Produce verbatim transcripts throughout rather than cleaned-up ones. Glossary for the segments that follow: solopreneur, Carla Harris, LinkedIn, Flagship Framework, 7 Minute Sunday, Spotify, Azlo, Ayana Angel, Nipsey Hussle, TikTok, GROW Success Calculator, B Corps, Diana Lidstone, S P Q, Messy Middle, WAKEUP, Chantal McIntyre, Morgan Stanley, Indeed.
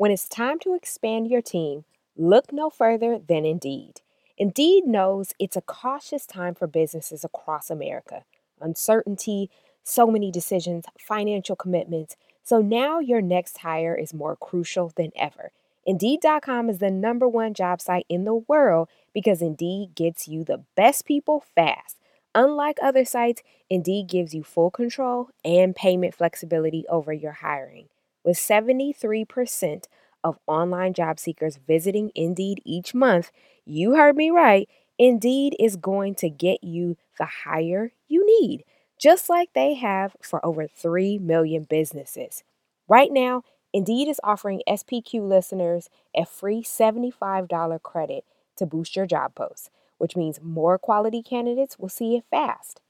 When it's time to expand your team, look no further than Indeed. Indeed knows it's a cautious time for businesses across America. Uncertainty, so many decisions, financial commitments. So now your next hire is more crucial than ever. Indeed dot com is the number one job site in the world because Indeed gets you the best people fast. Unlike other sites, Indeed gives you full control and payment flexibility over your hiring. With seventy-three percent of online job seekers visiting Indeed each month, you heard me right, Indeed is going to get you the hire you need, just like they have for over three million businesses. Right now, Indeed is offering S P Q listeners a free seventy-five dollars credit to boost your job post, which means more quality candidates will see it fast.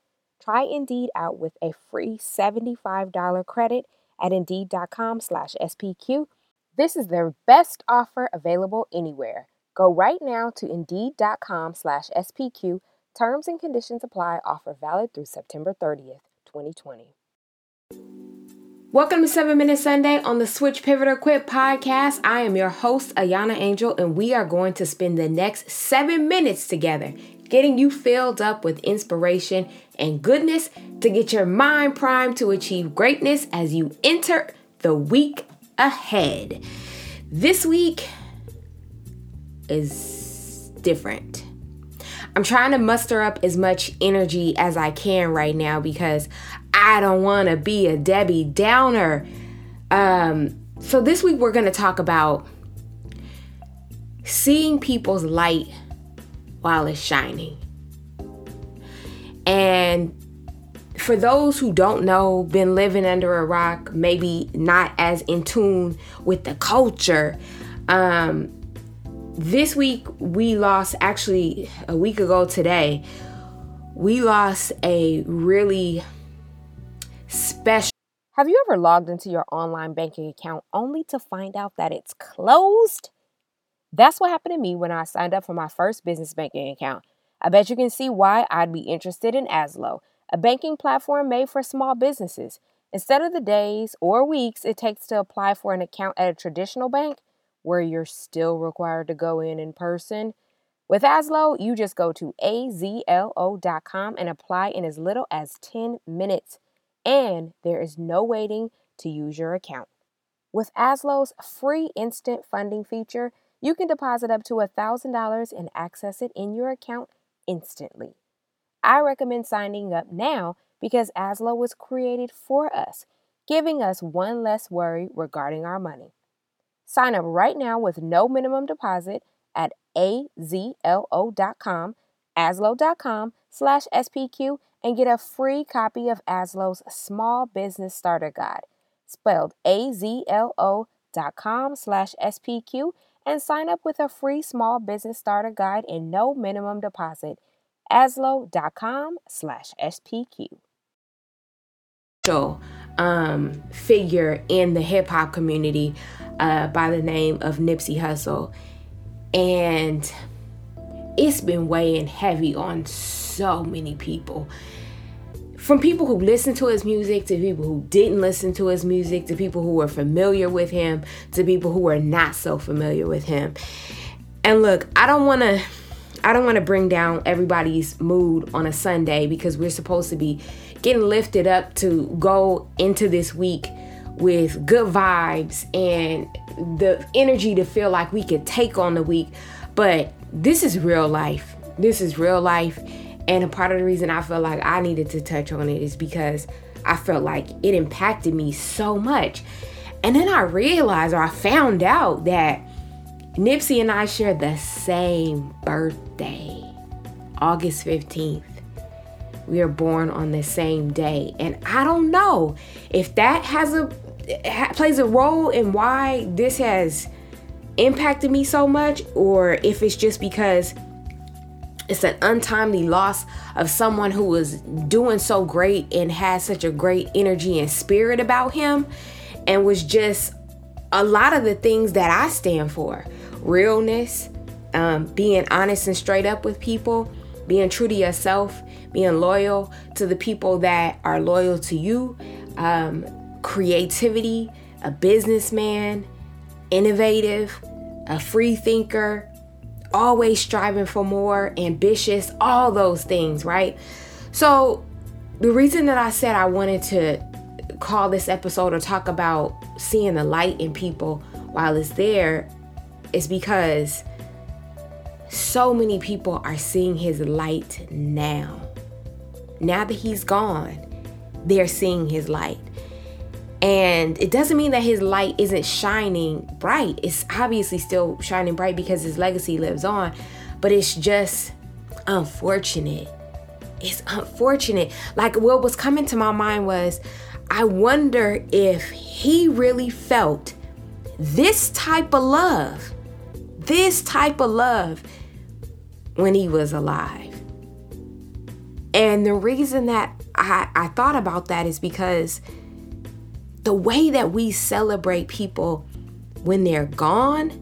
Try Indeed out with a free seventy-five dollars credet at Indeed dot com slash S P Q. This is their best offer available anywhere. Go right now to Indeed dot com slash S P Q. Terms and conditions apply. Offer valid through September thirtieth, twenty twenty. Welcome to seven Minute Sunday on the Switch, Pivot, or Quit podcast. I am your host, Ayana Angel, and we are going to spend the next seven minutes together getting you filled up with inspiration and goodness to get your mind primed to achieve greatness as you enter the week ahead. This week is different. I'm trying to muster up as much energy as I can right now because I don't want to be a Debbie Downer. Um, so this week we're going to talk about seeing people's light while it's shining. And for those who don't know, been living under a rock, maybe not as in tune with the culture, um, this week we lost, actually a week ago today, we lost a really special... Have you ever logged into your online banking account only to find out that it's closed? That's what happened to me when I signed up for my first business banking account. I bet you can see why I'd be interested in Azlo, a banking platform made for small businesses. Instead of the days or weeks it takes to apply for an account at a traditional bank where you're still required to go in in person, with Azlo, you just go to A Z L O dot com and apply in as little as ten minutes. And there is no waiting to use your account. With Azlo's free instant funding feature, you can deposit up to one thousand dollars and access it in your account instantly. I recommend signing up now because Azlo was created for us, giving us one less worry regarding our money. Sign up right now with no minimum deposit at A Z L O dot com, Azlo dot com slash S P Q, and get a free copy of Azlo's Small Business Starter Guide, spelled A Z L O dot com slash S P Q, and sign up with a free Small Business Starter Guide and no minimum deposit. Azlo dot com slash S P Q. So, um, figure in the hip hop community uh, by the name of Nipsey Hussle, and it's been weighing heavy on so many people. From people who listened to his music, to people who didn't listen to his music, to people who were familiar with him, to people who were not so familiar with him. And look, I don't want to I don't want to bring down everybody's mood on a Sunday because we're supposed to be getting lifted up to go into this week with good vibes and the energy to feel like we could take on the week. But this is real life. This is real life. And a part of the reason I felt like I needed to touch on it is because I felt like it impacted me so much. And then I realized, or I found out, that Nipsey and I share the same birthday, August fifteenth. We are born on the same day. And I don't know if that has a plays a role in why this has impacted me so much, or if it's just because it's an untimely loss of someone who was doing so great and had such a great energy and spirit about him, and was just a lot of the things that I stand for. Realness, um, being honest and straight up with people, being true to yourself, being loyal to the people that are loyal to you, um, creativity, a businessman, innovative, a free thinker, always striving for more, ambitious, all those things, right? So the reason that I said I wanted to call this episode or talk about seeing the light in people while it's there is because so many people are seeing his light now. Now that he's gone, they're seeing his light. And it doesn't mean that his light isn't shining bright. It's obviously still shining bright because his legacy lives on, but it's just unfortunate. It's unfortunate. Like, what was coming to my mind was, I wonder if he really felt this type of love, this type of love when he was alive. And the reason that I, I thought about that is because the way that we celebrate people when they're gone,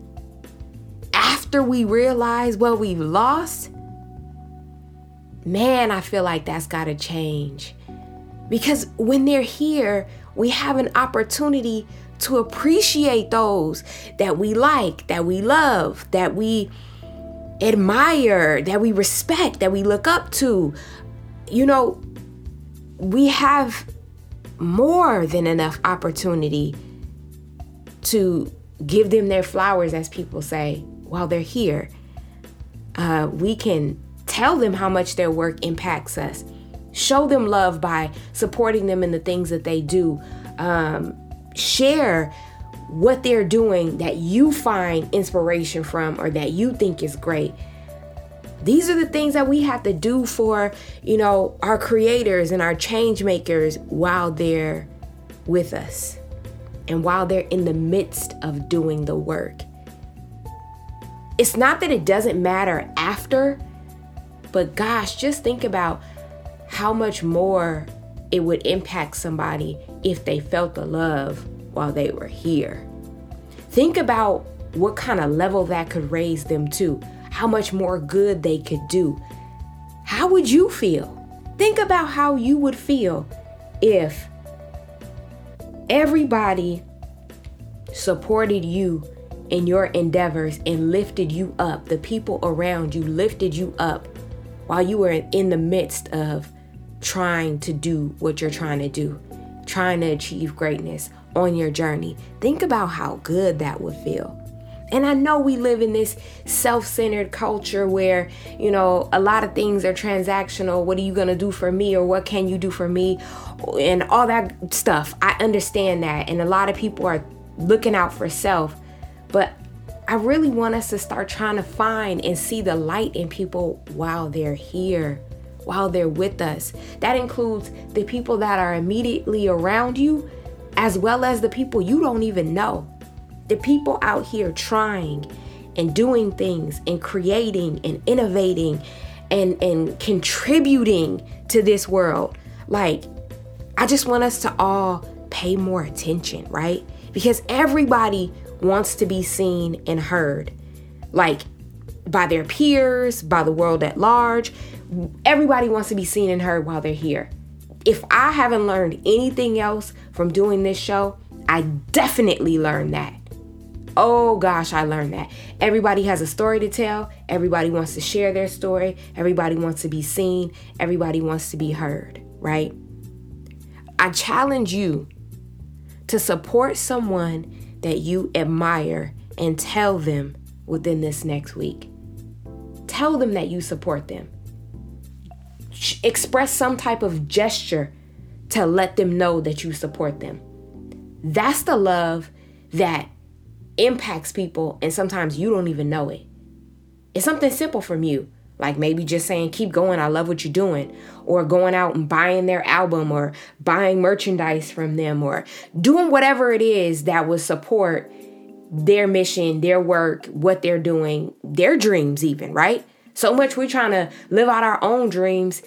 after we realize what we've lost, man, I feel like that's got to change. Because when they're here, we have an opportunity to appreciate those that we like, that we love, that we admire, that we respect, that we look up to. You know, we have more than enough opportunity to give them their flowers, as people say, while they're here. Uh, we can tell them how much their work impacts us. Show them love by supporting them in the things that they do. Um, share what they're doing that you find inspiration from or that you think is great. These are the things that we have to do for, you know, our creators and our change makers while they're with us and while they're in the midst of doing the work. It's not that it doesn't matter after, but gosh, just think about how much more it would impact somebody if they felt the love while they were here. Think about what kind of level that could raise them to. How much more good they could do. How would you feel? Think about how you would feel if everybody supported you in your endeavors and lifted you up. The people around you lifted you up while you were in the midst of trying to do what you're trying to do, trying to achieve greatness on your journey. Think about how good that would feel. And I know we live in this self-centered culture where, you know, a lot of things are transactional. What are you going to do for me? Or what can you do for me? And all that stuff. I understand that. And a lot of people are looking out for self. But I really want us to start trying to find and see the light in people while they're here, while they're with us. That includes the people that are immediately around you, as well as the people you don't even know. The people out here trying and doing things and creating and innovating and, and contributing to this world. Like, I just want us to all pay more attention, right? Because everybody wants to be seen and heard, like by their peers, by the world at large. Everybody wants to be seen and heard while they're here. If I haven't learned anything else from doing this show, I definitely learned that. Oh gosh, I learned that. Everybody has a story to tell. Everybody wants to share their story. Everybody wants to be seen. Everybody wants to be heard, right? I challenge you to support someone that you admire and tell them within this next week. Tell them that you support them. Express some type of gesture to let them know that you support them. That's the love that impacts people, and sometimes you don't even know it. It's something simple from you, like maybe just saying, keep going, I love what you're doing, or going out and buying their album or buying merchandise from them or doing whatever it is that would support their mission, their work, what they're doing, their dreams even, right? So much we're trying to live out our own dreams,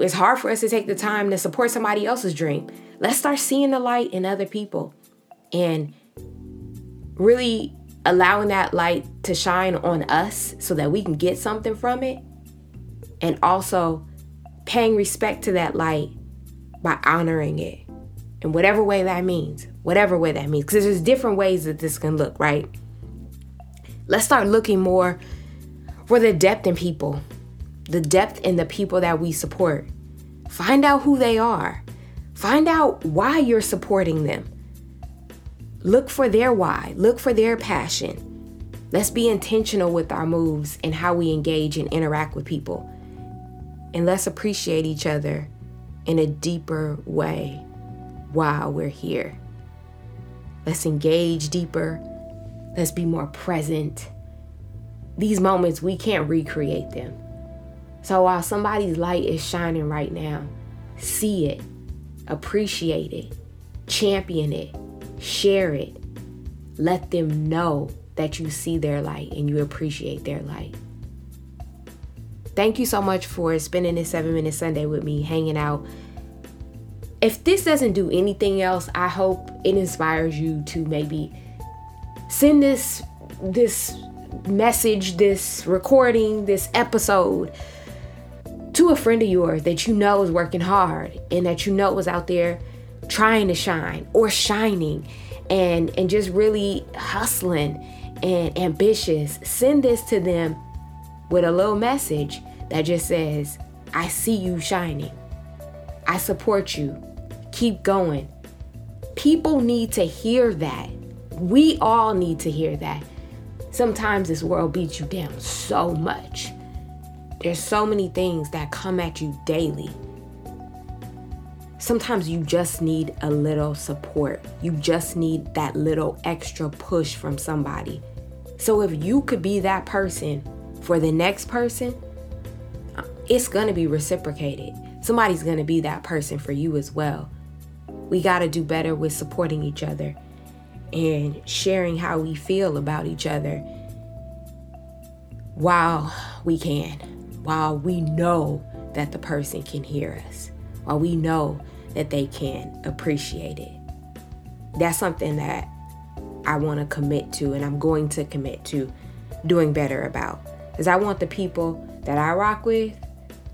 it's hard for us to take the time to support somebody else's dream. Let's start seeing the light in other people and really allowing that light to shine on us so that we can get something from it, and also paying respect to that light by honoring it in whatever way that means, whatever way that means, because there's different ways that this can look, right? Let's start looking more for the depth in people, the depth in the people that we support. Find out who they are. Find out why you're supporting them. Look for their why. Look for their passion. Let's be intentional with our moves and how we engage and interact with people. And let's appreciate each other in a deeper way while we're here. Let's engage deeper. Let's be more present. These moments, we can't recreate them. So while somebody's light is shining right now, see it, appreciate it, champion it, share it. Let them know that you see their light and you appreciate their light. Thank you so much for spending this seven minute Sunday with me, hanging out. If this doesn't do anything else, I hope it inspires you to maybe send this, this message, this recording, this episode to a friend of yours that you know is working hard and that you know is out there trying to shine or shining and, and just really hustling and ambitious. Send this to them with a little message that just says, I see you shining. I support you. Keep going. People need to hear that. We all need to hear that. Sometimes this world beats you down so much. There's so many things that come at you daily. Sometimes you just need a little support. You just need that little extra push from somebody. So if you could be that person for the next person, it's going to be reciprocated. Somebody's going to be that person for you as well. We got to do better with supporting each other and sharing how we feel about each other while we can, while we know that the person can hear us, while we know that they can appreciate it. That's something that I want to commit to, and I'm going to commit to doing better about, because I want the people that I rock with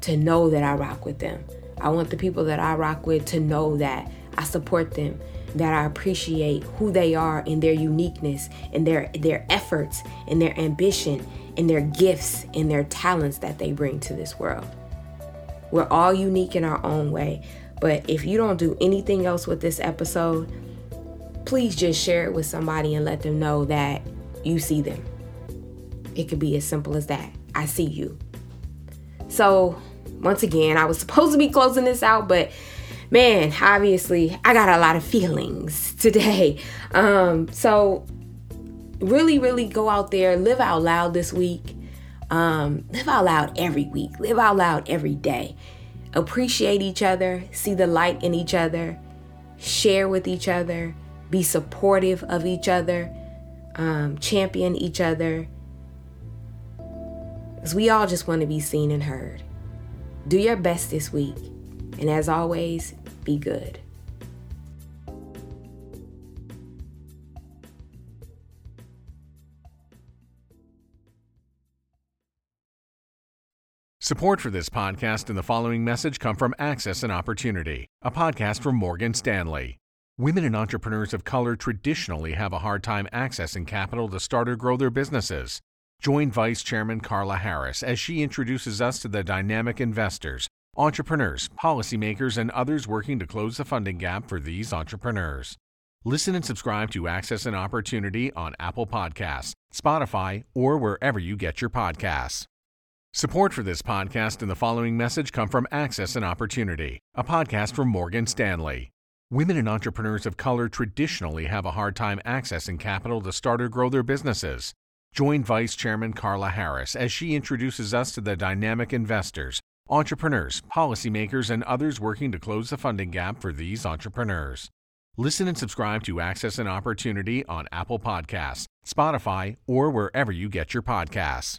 to know that I rock with them. I want the people that I rock with to know that I support them, that I appreciate who they are and their uniqueness and their, their efforts and their ambition and their gifts and their talents that they bring to this world. We're all unique in our own way. But if you don't do anything else with this episode, please just share it with somebody and let them know that you see them. It could be as simple as that. I see you. So once again, I was supposed to be closing this out, but man, obviously, I got a lot of feelings today. Um, so really, really go out there. Live out loud this week. Um, live out loud every week. Live out loud every day. Appreciate each other. See the light in each other. Share with each other. Be supportive of each other. Um, champion each other. Because we all just want to be seen and heard. Do your best this week. And as always, be good. Support for this podcast and the following message come from Access and Opportunity, a podcast from Morgan Stanley. Women and entrepreneurs of color traditionally have a hard time accessing capital to start or grow their businesses. Join Vice Chairman Carla Harris as she introduces us to the dynamic investors, entrepreneurs, policymakers, and others working to close the funding gap for these entrepreneurs. Listen and subscribe to Access and Opportunity on Apple Podcasts, Spotify, or wherever you get your podcasts. Support for this podcast and the following message come from Access and Opportunity, a podcast from Morgan Stanley. Women and entrepreneurs of color traditionally have a hard time accessing capital to start or grow their businesses. Join Vice Chairman Carla Harris as she introduces us to the dynamic investors, entrepreneurs, policymakers, and others working to close the funding gap for these entrepreneurs. Listen and subscribe to Access and Opportunity on Apple Podcasts, Spotify, or wherever you get your podcasts.